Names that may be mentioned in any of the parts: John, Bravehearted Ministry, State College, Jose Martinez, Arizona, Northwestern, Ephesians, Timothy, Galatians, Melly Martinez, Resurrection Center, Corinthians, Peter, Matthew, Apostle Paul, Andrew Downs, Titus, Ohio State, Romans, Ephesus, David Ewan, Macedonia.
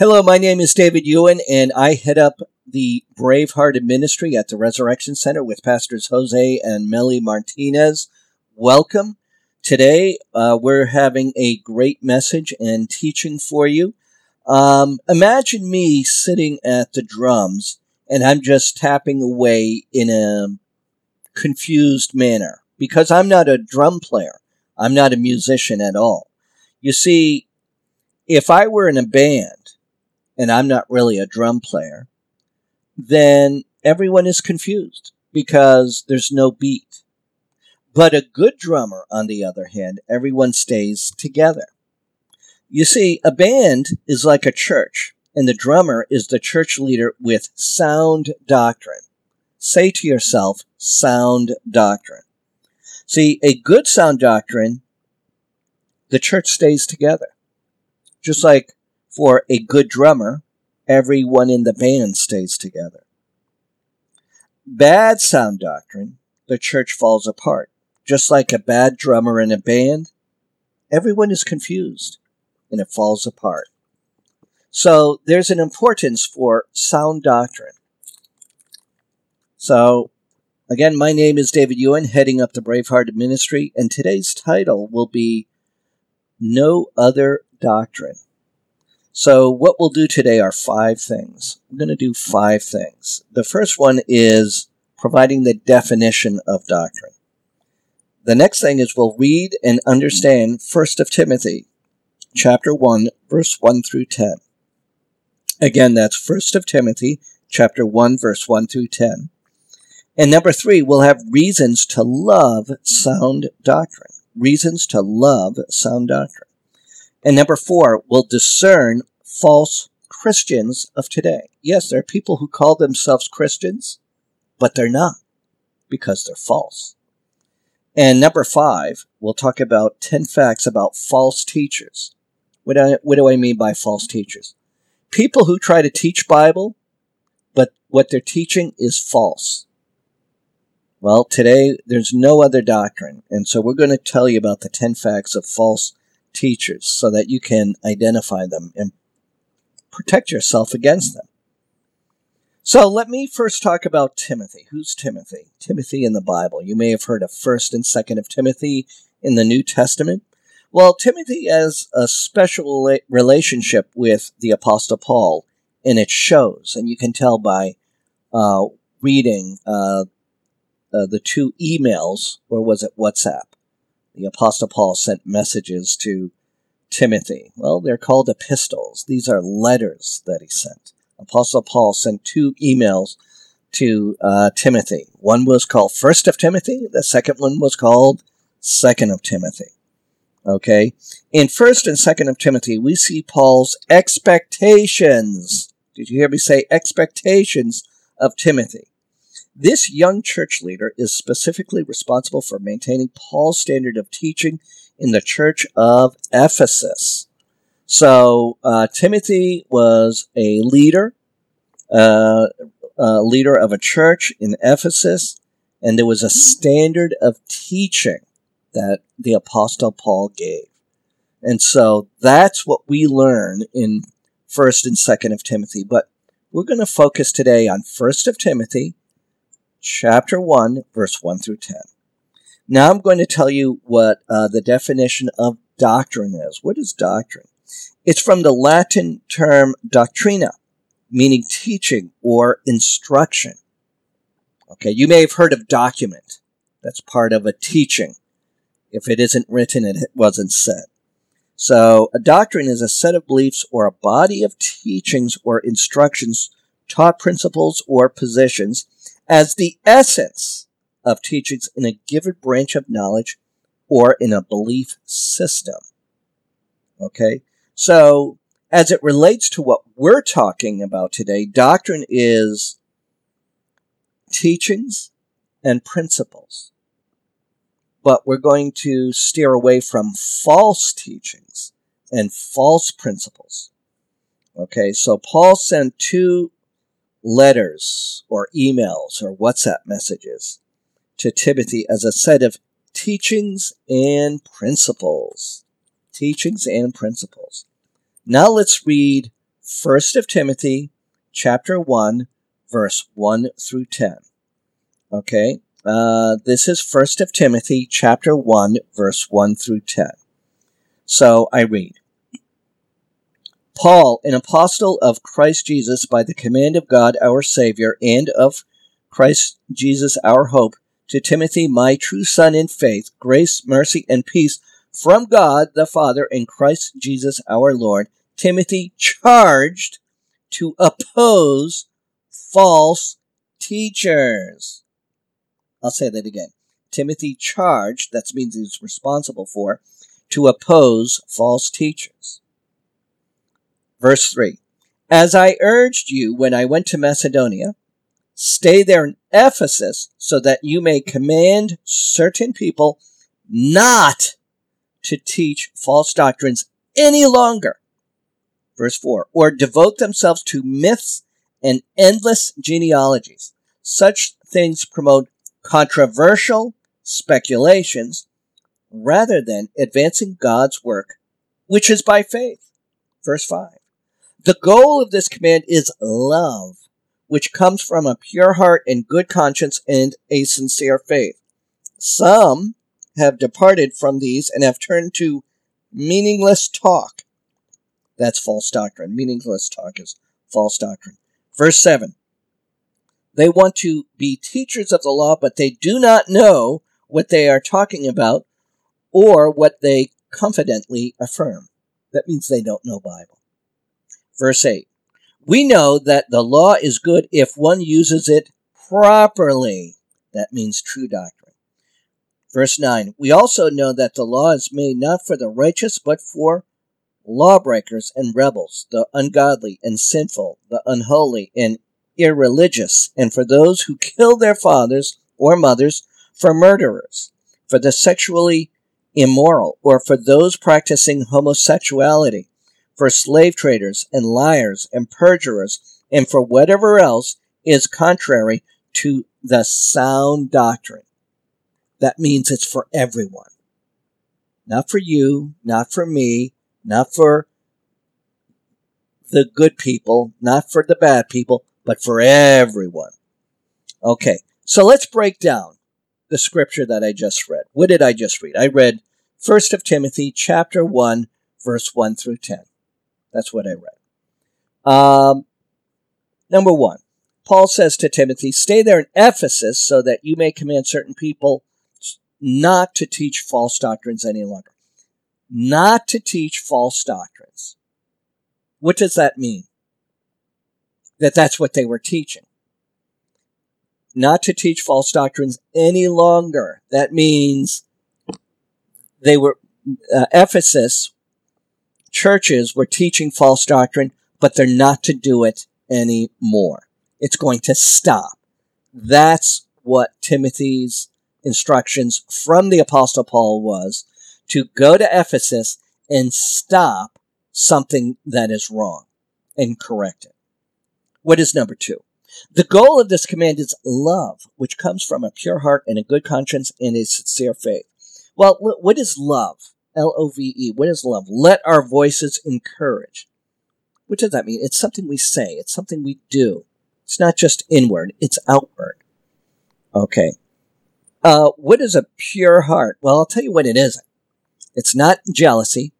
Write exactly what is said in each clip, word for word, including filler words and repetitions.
Hello, my name is David Ewan, and I head up the Bravehearted Ministry at the Resurrection Center with Pastors Jose and Melly Martinez. Welcome. Today, uh, we're having a great message and teaching for you. Um, imagine me sitting at the drums, and I'm just tapping away in a confused manner, because I'm not a drum player. I'm not a musician at all. You see, if I were in a band, and I'm not really a drum player, then everyone is confused because there's no beat. But a good drummer, on the other hand, everyone stays together. You see, a band is like a church, and the drummer is the church leader with sound doctrine. Say to yourself, sound doctrine. See, a good sound doctrine, the church stays together. Just like for a good drummer, everyone in the band stays together. Bad sound doctrine, the church falls apart. Just like a bad drummer in a band, everyone is confused and it falls apart. So there's an importance for sound doctrine. So again, my name is David Ewan, heading up the Bravehearted Ministry, and today's title will be No Other Doctrine. So what we'll do today are five things. I'm going to do five things. The first one is providing the definition of doctrine. The next thing is we'll read and understand First Timothy chapter one, verse one through ten. Again, that's First Timothy chapter one, verse one through ten. And number three, we'll have reasons to love sound doctrine. Reasons to love sound doctrine. And number four, we'll discern false Christians of today. Yes, there are people who call themselves Christians, but they're not, because they're false. And number five, we'll talk about ten facts about false teachers. What do I, what do I mean by false teachers? People who try to teach Bible, but what they're teaching is false. Well, today there's no other doctrine, and so we're going to tell you about the ten facts of false teachers so that you can identify them and protect yourself against them. So let me first talk about Timothy. Who's Timothy? Timothy in the Bible. You may have heard of First and Second of Timothy in the New Testament. Well, Timothy has a special relationship with the Apostle Paul, and it shows, and you can tell by uh, reading uh, uh, the two emails, or was it WhatsApp? The Apostle Paul sent messages to Timothy. Well, they're called epistles. These are letters that he sent. Apostle Paul sent two emails to uh, Timothy. One was called First of Timothy. The second one was called Second of Timothy. Okay? In First and Second of Timothy, we see Paul's expectations. Did you hear me say expectations of Timothy? This young church leader is specifically responsible for maintaining Paul's standard of teaching in the church of Ephesus. So uh, Timothy was a leader, uh, a leader of a church in Ephesus, and there was a standard of teaching that the Apostle Paul gave. And so that's what we learn in First and Second of Timothy. But we're going to focus today on First of Timothy, chapter one, verse one through ten. Now I'm going to tell you what uh, the definition of doctrine is. What is doctrine? It's from the Latin term doctrina, meaning teaching or instruction. Okay, you may have heard of document. That's part of a teaching. If it isn't written, it wasn't said. So a doctrine is a set of beliefs or a body of teachings or instructions, taught principles or positions, as the essence of teachings in a given branch of knowledge or in a belief system. Okay? So, as it relates to what we're talking about today, doctrine is teachings and principles. But we're going to steer away from false teachings and false principles. Okay? So, Paul sent two letters or emails or WhatsApp messages to Timothy as a set of teachings and principles. Teachings and principles. Now let's read First Timothy chapter one, verse one through ten. Okay, uh, this is First Timothy chapter one, verse one through ten. So I read, Paul, an apostle of Christ Jesus by the command of God our Savior and of Christ Jesus our hope, to Timothy, my true son in faith, grace, mercy, and peace from God the Father and Christ Jesus our Lord. Timothy, charged to oppose false teachers. I'll say that again. Timothy charged, that means he's responsible for, to oppose false teachers. Verse three, as I urged you when I went to Macedonia, stay there in Ephesus so that you may command certain people not to teach false doctrines any longer. Verse four, or devote themselves to myths and endless genealogies. Such things promote controversial speculations rather than advancing God's work, which is by faith. Verse five, the goal of this command is love, which comes from a pure heart and good conscience and a sincere faith. Some have departed from these and have turned to meaningless talk. That's false doctrine. Meaningless talk is false doctrine. Verse seven, they want to be teachers of the law, but they do not know what they are talking about or what they confidently affirm. That means they don't know Bible. Verse eight, we know that the law is good if one uses it properly. That means true doctrine. Verse nine, we also know that the law is made not for the righteous, but for lawbreakers and rebels, the ungodly and sinful, the unholy and irreligious, and for those who kill their fathers or mothers, for murderers, for the sexually immoral, or for those practicing homosexuality, for slave traders and liars and perjurers, and for whatever else is contrary to the sound doctrine. That means it's for everyone. Not for you, not for me, not for the good people, not for the bad people, but for everyone. Okay, so let's break down the scripture that I just read. What did I just read? I read First Timothy chapter one, verse one through ten. That's what I read. Um, number one, Paul says to Timothy, stay there in Ephesus so that you may command certain people not to teach false doctrines any longer. Not to teach false doctrines. What does that mean? That that's what they were teaching. Not to teach false doctrines any longer. That means they were, uh, Ephesus churches were teaching false doctrine, but they're not to do it anymore. It's going to stop. That's what Timothy's instructions from the Apostle Paul was, to go to Ephesus and stop something that is wrong and correct it. What is number two? The goal of this command is love, which comes from a pure heart and a good conscience and a sincere faith. Well, what is love? L O V E. What is love? Let our voices encourage. What does that mean? It's something we say. It's something we do. It's not just inward. It's outward. Okay. Uh, what is a pure heart? Well, I'll tell you what it isn't. It's not jealousy.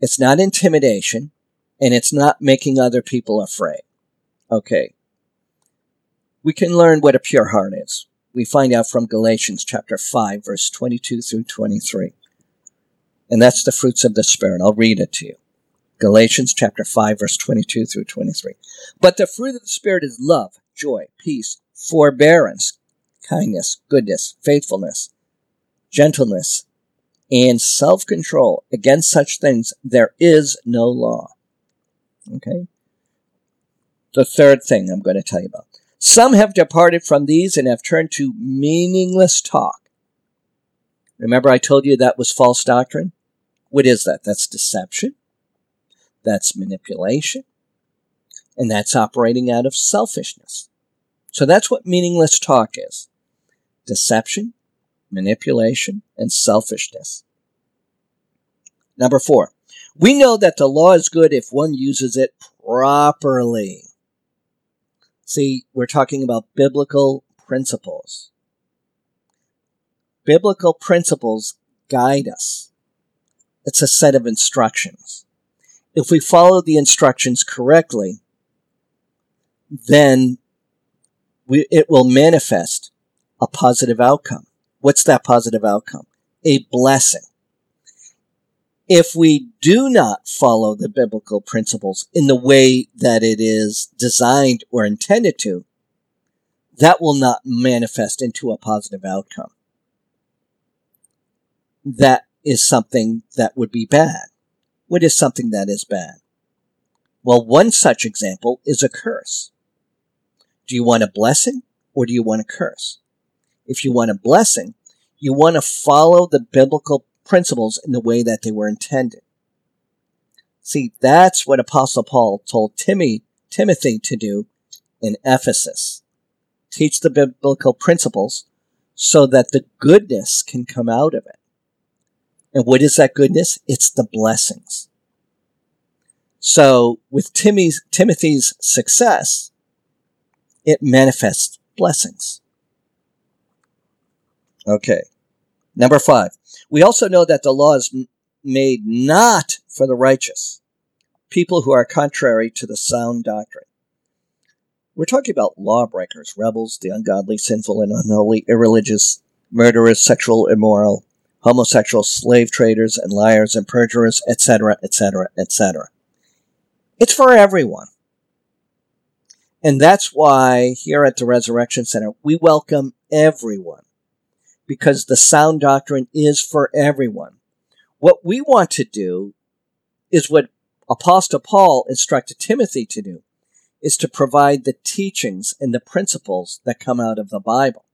It's not intimidation. And it's not making other people afraid. Okay. We can learn what a pure heart is. We find out from Galatians chapter five, verse twenty-two through twenty-three. And that's the fruits of the Spirit. I'll read it to you. Galatians chapter five, verse twenty-two through twenty-three. But the fruit of the Spirit is love, joy, peace, forbearance, kindness, goodness, faithfulness, gentleness, and self-control. Against such things there is no law. Okay? The third thing I'm going to tell you about. Some have departed from these and have turned to meaningless talk. Remember I told you that was false doctrine? What is that? That's deception. That's manipulation. And that's operating out of selfishness. So that's what meaningless talk is. Deception, manipulation, and selfishness. Number four, we know that the law is good if one uses it properly. See, we're talking about biblical principles. Biblical principles guide us. It's a set of instructions. If we follow the instructions correctly, then we, it will manifest a positive outcome. What's that positive outcome? A blessing. If we do not follow the biblical principles in the way that it is designed or intended to, that will not manifest into a positive outcome. That is something that would be bad. What is something that is bad? Well, one such example is a curse. Do you want a blessing or do you want a curse? If you want a blessing, you want to follow the biblical principles in the way that they were intended. See, that's what Apostle Paul told Timmy, Timothy to do in Ephesus. Teach the biblical principles so that the goodness can come out of it. And what is that goodness? It's the blessings. So with Timmy's, Timothy's success, it manifests blessings. Okay. Number five, we also know that the law is made not for the righteous, people who are contrary to the sound doctrine. We're talking about lawbreakers, rebels, the ungodly, sinful, and unholy, irreligious, murderers, sexual, immoral, homosexuals, slave traders, and liars and perjurers, et cetera, et cetera, et cetera. It's for everyone. And that's why here at the Resurrection Center, we welcome everyone. Because the sound doctrine is for everyone. What we want to do is what Apostle Paul instructed Timothy to do, is to provide the teachings and the principles that come out of the Bible.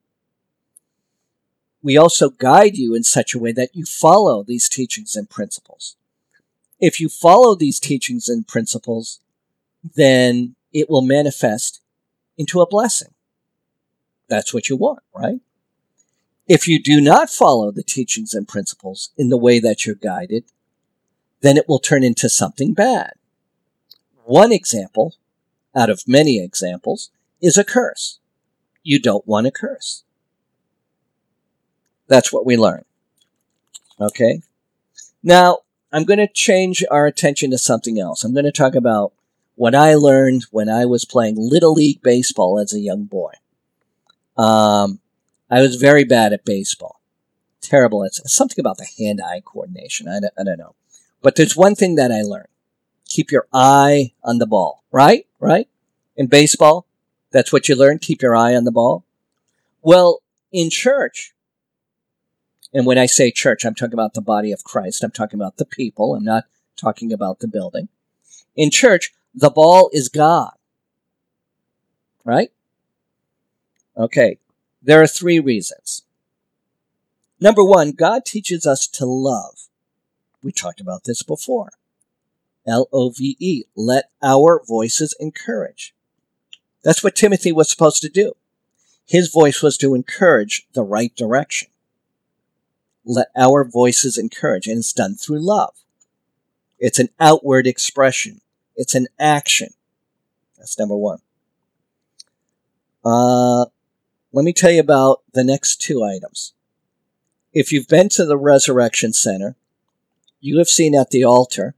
We also guide you in such a way that you follow these teachings and principles. If you follow these teachings and principles, then it will manifest into a blessing. That's what you want, right? If you do not follow the teachings and principles in the way that you're guided, then it will turn into something bad. One example, out of many examples, is a curse. You don't want a curse. That's what we learn. Okay? Now, I'm going to change our attention to something else. I'm going to talk about what I learned when I was playing Little League Baseball as a young boy. Um... I was very bad at baseball. Terrible. It's something about the hand-eye coordination. I don't, I don't know. But there's one thing that I learned. Keep your eye on the ball. Right? Right? In baseball, that's what you learn. Keep your eye on the ball. Well, in church, and when I say church, I'm talking about the body of Christ. I'm talking about the people. I'm not talking about the building. In church, the ball is God. Right? Okay. There are three reasons. Number one, God teaches us to love. We talked about this before. L O V E, let our voices encourage. That's what Timothy was supposed to do. His voice was to encourage the right direction. Let our voices encourage, and it's done through love. It's an outward expression. It's an action. That's number one. Uh... Let me tell you about the next two items. If you've been to the Resurrection Center, you have seen at the altar,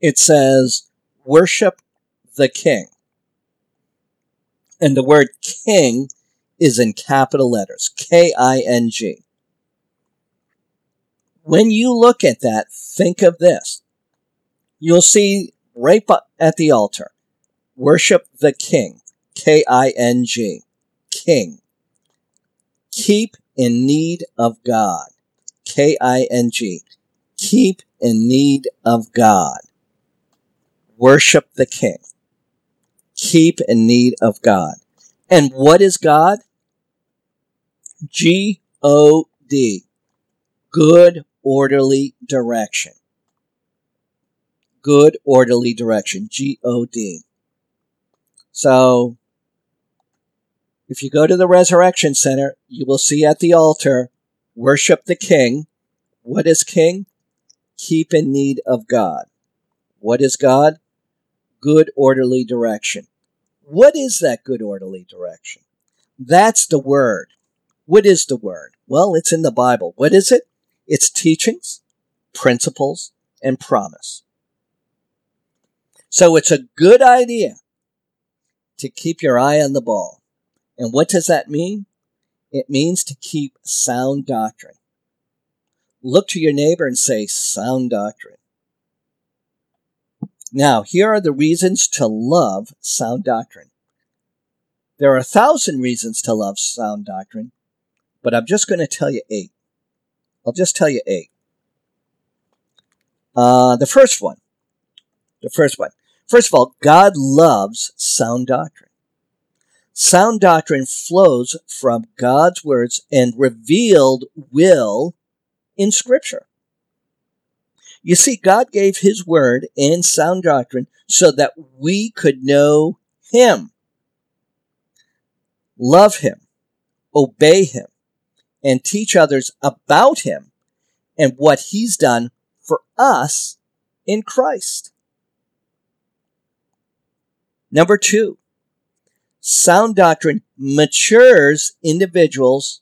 it says, worship the King. And the word King is in capital letters, K I N G. When you look at that, think of this. You'll see right at the altar, worship the King, K I N G. King. Keep in need of God. K I N G. Keep in need of God. Worship the King. Keep in need of God. And what is God? G O D. Good orderly direction. Good orderly direction. G O D. So, if you go to the Resurrection Center, you will see at the altar, worship the King. What is King? Keep in need of God. What is God? good orderly direction. What is that good orderly direction? That's the Word. What is the Word? Well, it's in the Bible. What is it? It's teachings, principles, and promise. So it's a good idea to keep your eye on the ball. And what does that mean? It means to keep sound doctrine. Look to your neighbor and say, sound doctrine. Now, here are the reasons to love sound doctrine. There are a thousand reasons to love sound doctrine, but I'm just going to tell you eight. I'll just tell you eight. Uh, the first one. The first one. First of all, God loves sound doctrine. Sound doctrine flows from God's words and revealed will in Scripture. You see, God gave His Word and sound doctrine so that we could know Him, love Him, obey Him, and teach others about Him and what He's done for us in Christ. Number two, sound doctrine matures individuals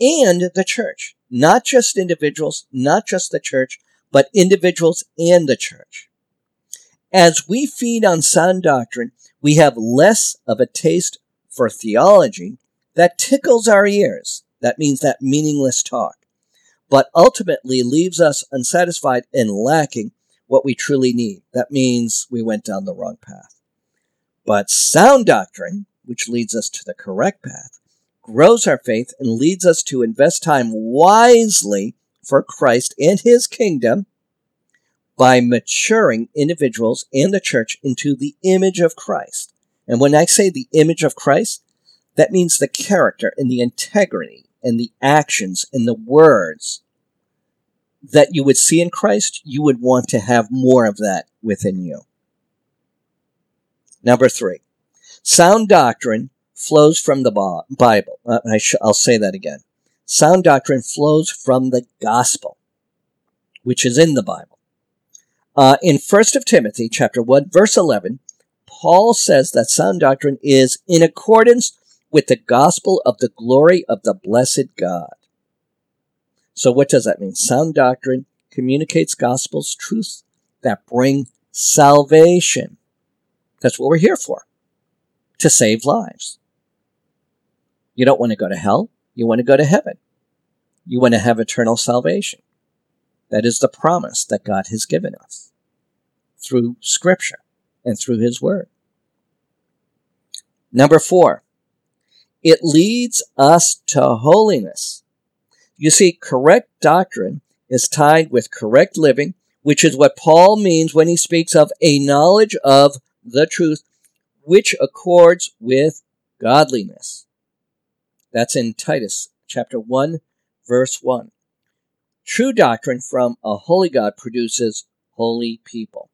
and the church. Not just individuals, not just the church, but individuals and the church. As we feed on sound doctrine, we have less of a taste for theology that tickles our ears. That means that meaningless talk, but ultimately leaves us unsatisfied and lacking what we truly need. That means we went down the wrong path. But sound doctrine, which leads us to the correct path, grows our faith and leads us to invest time wisely for Christ and His kingdom by maturing individuals and the church into the image of Christ. And when I say the image of Christ, that means the character and the integrity and the actions and the words that you would see in Christ. You would want to have more of that within you. Number three, sound doctrine flows from the Bible. Uh, I sh- I'll say that again. Sound doctrine flows from the gospel, which is in the Bible. Uh, in First Timothy chapter one, verse eleven, Paul says that sound doctrine is in accordance with the gospel of the glory of the blessed God. So what does that mean? Sound doctrine communicates gospel's truths that bring salvation. That's what we're here for, to save lives. You don't want to go to hell. You want to go to heaven. You want to have eternal salvation. That is the promise that God has given us through Scripture and through His Word. Number four, it leads us to holiness. You see, correct doctrine is tied with correct living, which is what Paul means when he speaks of a knowledge of the truth, which accords with godliness. That's in Titus chapter one, verse one. True doctrine from a holy God produces holy people.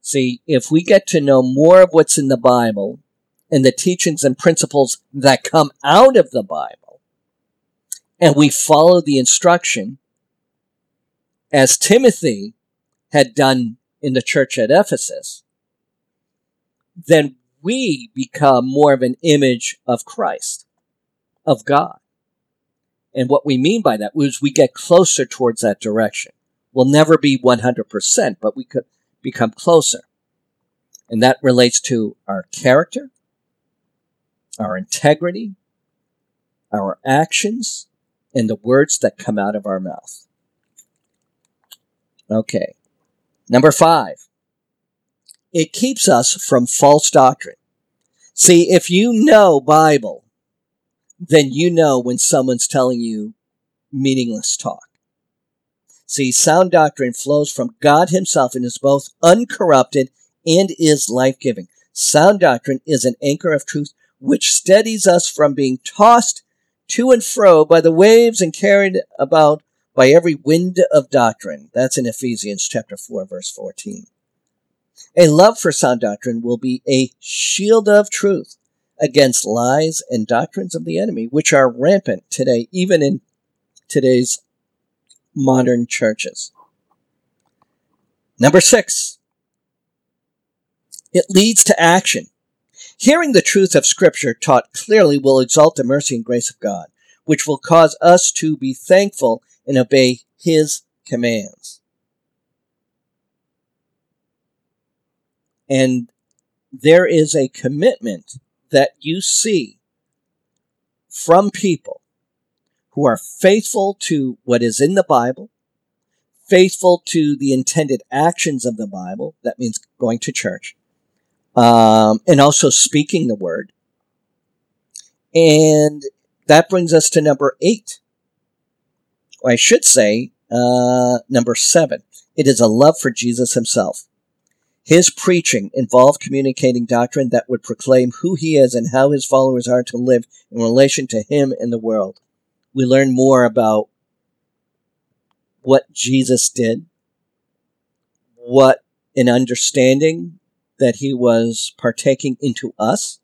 See, if we get to know more of what's in the Bible and the teachings and principles that come out of the Bible, and we follow the instruction as Timothy had done in the church at Ephesus, then we become more of an image of Christ, of God. And what we mean by that is we get closer towards that direction. We'll never be one hundred percent, but we could become closer. And that relates to our character, our integrity, our actions, and the words that come out of our mouth. Okay. Number five. It keeps us from false doctrine. See, if you know Bible, then you know when someone's telling you meaningless talk. See, sound doctrine flows from God Himself and is both uncorrupted and is life-giving. Sound doctrine is an anchor of truth which steadies us from being tossed to and fro by the waves and carried about by every wind of doctrine. That's in Ephesians chapter four, verse fourteen. A love for sound doctrine will be a shield of truth against lies and doctrines of the enemy, which are rampant today, even in today's modern churches. Number six, It leads to action. Hearing the truth of Scripture taught clearly will exalt the mercy and grace of God, which will cause us to be thankful and obey His commands. And there is a commitment that you see from people who are faithful to what is in the Bible, faithful to the intended actions of the Bible. That means going to church. Um, and also speaking the word. And that brings us to number eight. Or I should say, uh, number seven. It is a love for Jesus himself. His preaching involved communicating doctrine that would proclaim who he is and how his followers are to live in relation to him and the world. We learn more about what Jesus did, what an understanding that he was partaking into us.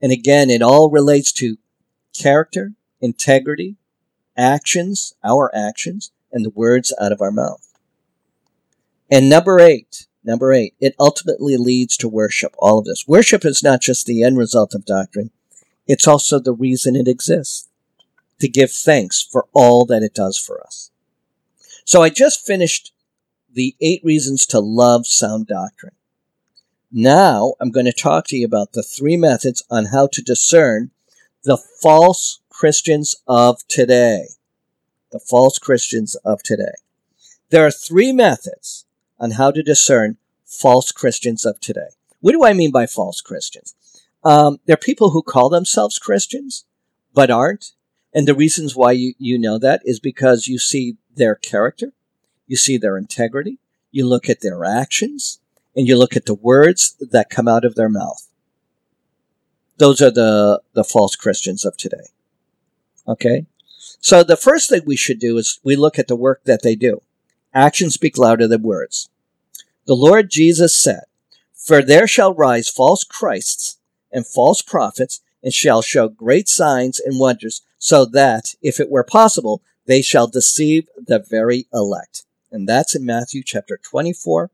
And again, it all relates to character, integrity, actions, our actions, and the words out of our mouth. And number eight, number eight, it ultimately leads to worship, all of this. Worship is not just the end result of doctrine. It's also the reason it exists, to give thanks for all that it does for us. So I just finished the eight reasons to love sound doctrine. Now, I'm going to talk to you about the three methods on how to discern the false Christians of today. The false Christians of today. There are three methods on how to discern false Christians of today. What do I mean by false Christians? Um, they're people who call themselves Christians, but aren't. And the reasons why you, you know that is because you see their character, you see their integrity, you look at their actions, and you look at the words that come out of their mouth. Those are the, the false Christians of today. Okay? So the first thing we should do is we look at the work that they do. Actions speak louder than words. The Lord Jesus said, "For there shall rise false Christs and false prophets, and shall show great signs and wonders, so that, if it were possible, they shall deceive the very elect." And that's in Matthew chapter twenty-four,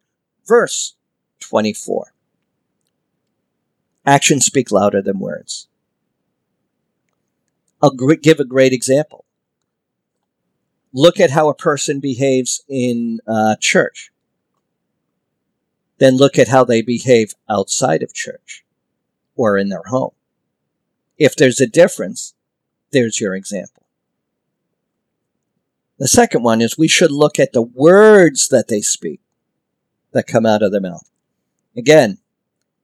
verse twenty-four. Actions speak louder than words. I'll give a great example. Look at how a person behaves in uh, church. Then look at how they behave outside of church or in their home. If there's a difference, there's your example. The second one is we should look at the words that they speak that come out of their mouth. Again,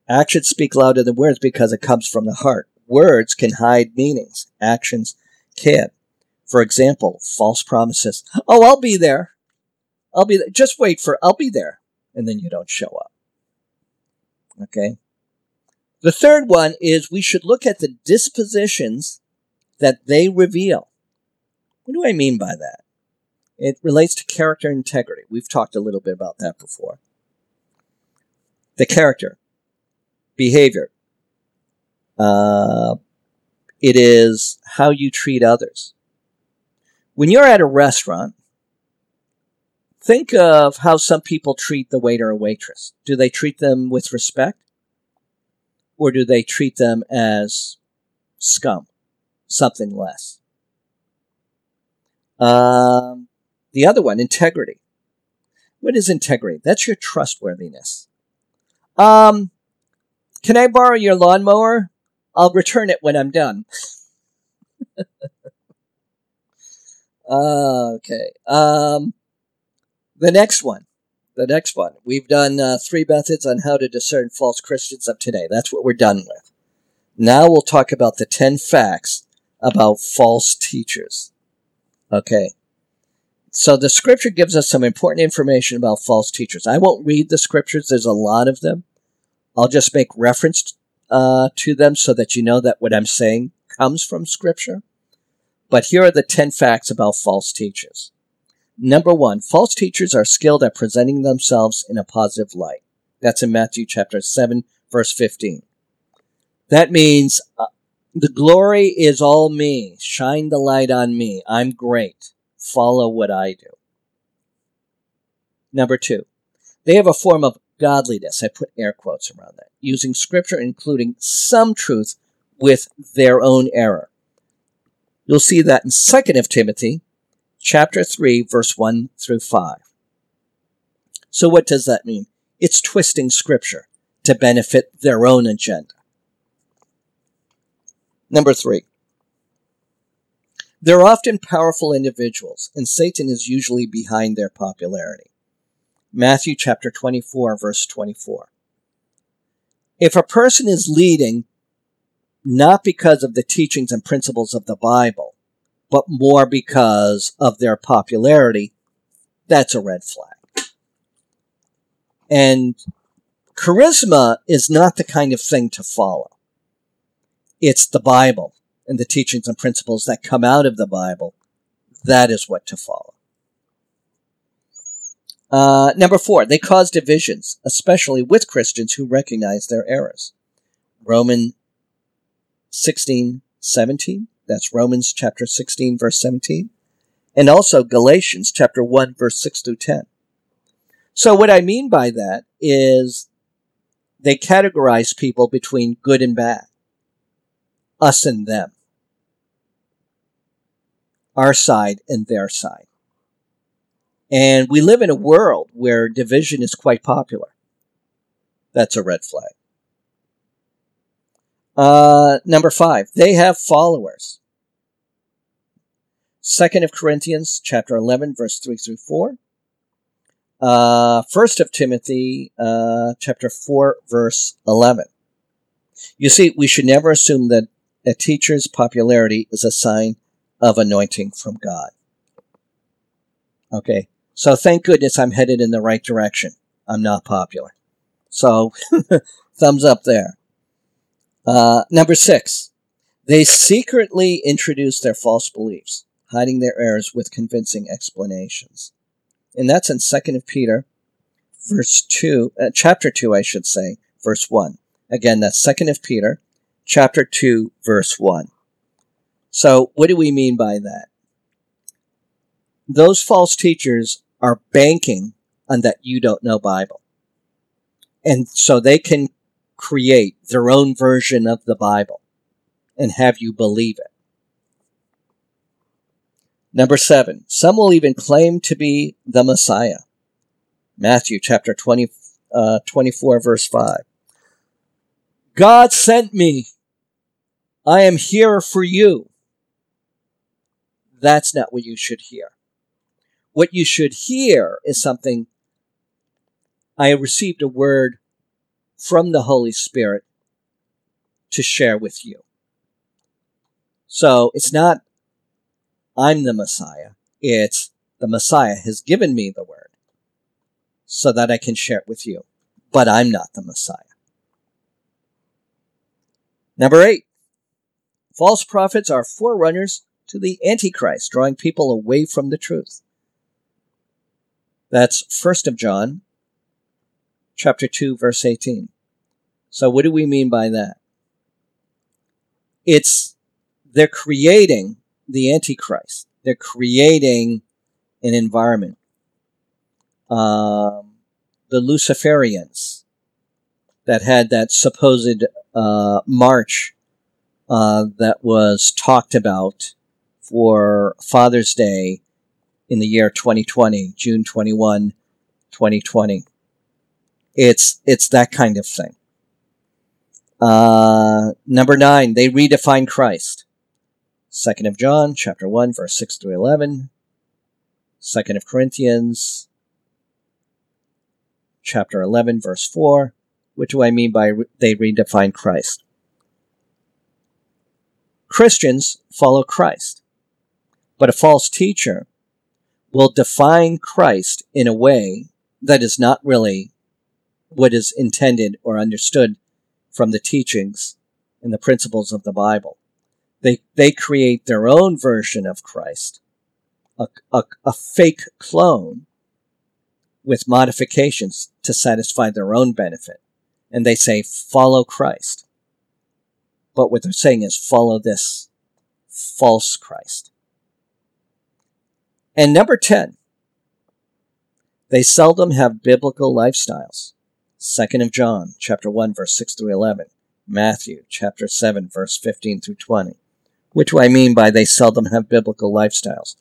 actions speak louder than words because it comes from the heart. Words can hide meanings. Actions can. For example, false promises. Oh, I'll be there. I'll be there. Just wait for, I'll be there. And then you don't show up. Okay? The third one is we should look at the dispositions that they reveal. What do I mean by that? It relates to character and integrity. We've talked a little bit about that before. The character, behavior, uh, it is how you treat others. When you're at a restaurant, think of how some people treat the waiter or waitress. Do they treat them with respect? Or do they treat them as scum, something less? Um, the other one, integrity. What is integrity? That's your trustworthiness. Um, can I borrow your lawnmower? I'll return it when I'm done. uh, okay. Um, the next one. The next one. We've done uh, three methods on how to discern false Christians of today. That's what we're done with. Now we'll talk about the ten facts about false teachers. Okay. So the scripture gives us some important information about false teachers. I won't read the scriptures. There's a lot of them. I'll just make reference uh, to them so that you know that what I'm saying comes from scripture. But here are the ten facts about false teachers. Number one, false teachers are skilled at presenting themselves in a positive light. That's in Matthew chapter seven, verse fifteen. That means, uh, the glory is all me. Shine the light on me. I'm great. Follow what I do. Number two, they have a form of godliness, I put air quotes around that, using scripture, including some truth with their own error. You'll see that in Second Timothy chapter three, verse one through five. So what does that mean? It's twisting scripture to benefit their own agenda. Number three, they're often powerful individuals, and Satan is usually behind their popularity. Matthew chapter twenty-four, verse twenty-four. If a person is leading not because of the teachings and principles of the Bible, but more because of their popularity, that's a red flag. And charisma is not the kind of thing to follow. It's the Bible and the teachings and principles that come out of the Bible. That is what to follow. Uh, number four, they cause divisions, especially with Christians who recognize their errors. Romans sixteen, seventeen. That's Romans chapter sixteen, verse seventeen. And also Galatians chapter one, verse six through ten. So what I mean by that is they categorize people between good and bad. Us and them. Our side and their side. And we live in a world where division is quite popular. That's a red flag. Uh, number five, they have followers. Second Corinthians chapter eleven, verse three through four. Uh, First Timothy uh, chapter four, verse eleven. You see, we should never assume that a teacher's popularity is a sign of anointing from God. Okay, so thank goodness I'm headed in the right direction. I'm not popular. So, thumbs up there. Uh, number six, they secretly introduce their false beliefs, hiding their errors with convincing explanations. And that's in Second Peter, verse two, uh, chapter two, I should say, verse one. Again, that's Second Peter, chapter two, verse one. So what do we mean by that? Those false teachers are banking on that you don't know Bible. And so they can create their own version of the Bible and have you believe it. Number seven, some will even claim to be the Messiah. Matthew chapter twenty, uh, twenty-four, verse five. God sent me. I am here for you. That's not what you should hear. What you should hear is something, I received a word from the Holy Spirit to share with you. So it's not, I'm the Messiah. It's the Messiah has given me the word so that I can share it with you. But I'm not the Messiah. Number eight, false prophets are forerunners to the Antichrist, drawing people away from the truth. That's First John, chapter two, verse eighteen. So what do we mean by that? It's, they're creating the Antichrist. They're creating an environment. Um, the Luciferians that had that supposed uh, march uh, that was talked about for Father's Day in the year twenty twenty, June twenty-first, twenty twenty. It's, it's that kind of thing. Uh, number nine, they redefine Christ. Second John, chapter one, verse six through eleven. Second Corinthians, chapter eleven, verse four. What do I mean by re- they redefine Christ? Christians follow Christ, but a false teacher will define Christ in a way that is not really what is intended or understood from the teachings and the principles of the Bible. They they create their own version of Christ, a, a, a fake clone with modifications to satisfy their own benefit. And they say, follow Christ. But what they're saying is, follow this false Christ. And number ten, they seldom have biblical lifestyles. Second of John, chapter one, verse six through eleven. Matthew, chapter seven, verse fifteen through twenty. What do I mean by they seldom have biblical lifestyles?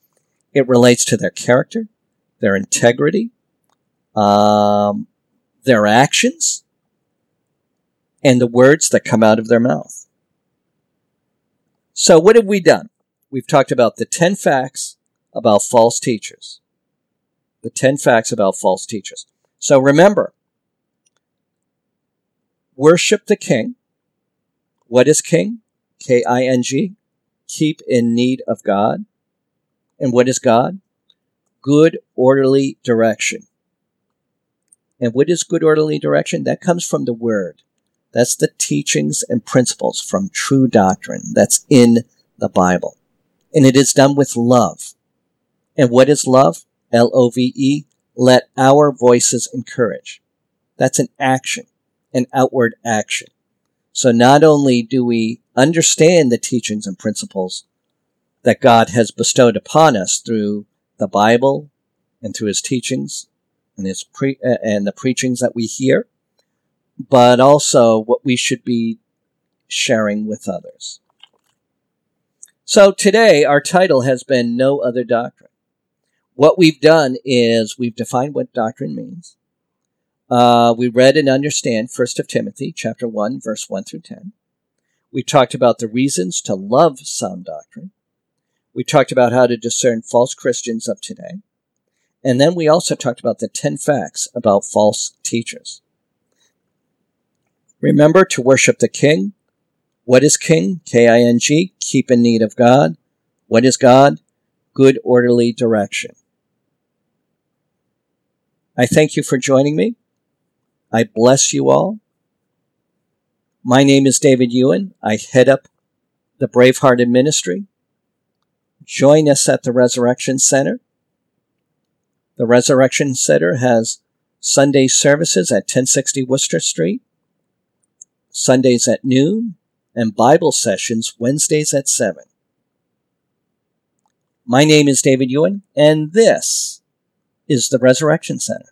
It relates to their character, their integrity, um, their actions, and the words that come out of their mouth. So what have we done? We've talked about the ten facts about false teachers. The ten facts about false teachers. So remember, worship the king. What is king? K I N G. Keep in need of God. And what is God? Good orderly direction. And what is good orderly direction? That comes from the word. That's the teachings and principles from true doctrine that's in the Bible. And it is done with love. And what is love? L O V E. Let our voices encourage. That's an action, an outward action. So not only do we understand the teachings and principles that God has bestowed upon us through the Bible and through his teachings and his pre- and the preachings that we hear, but also what we should be sharing with others. So today, our title has been No Other Doctrine. What we've done is we've defined what doctrine means. Uh, we read and understand First Timothy chapter one, verse one through ten. We talked about the reasons to love sound doctrine. We talked about how to discern false Christians of today. And then we also talked about the ten facts about false teachers. Remember to worship the King. What is king? K I N G. Keep in need of God. What is God? Good orderly direction. I thank you for joining me. I bless you all. My name is David Ewan. I head up the Bravehearted Ministry. Join us at the Resurrection Center. The Resurrection Center has Sunday services at ten sixty Worcester Street, Sundays at noon, and Bible sessions Wednesdays at seven. My name is David Ewan, and this is the Resurrection Center.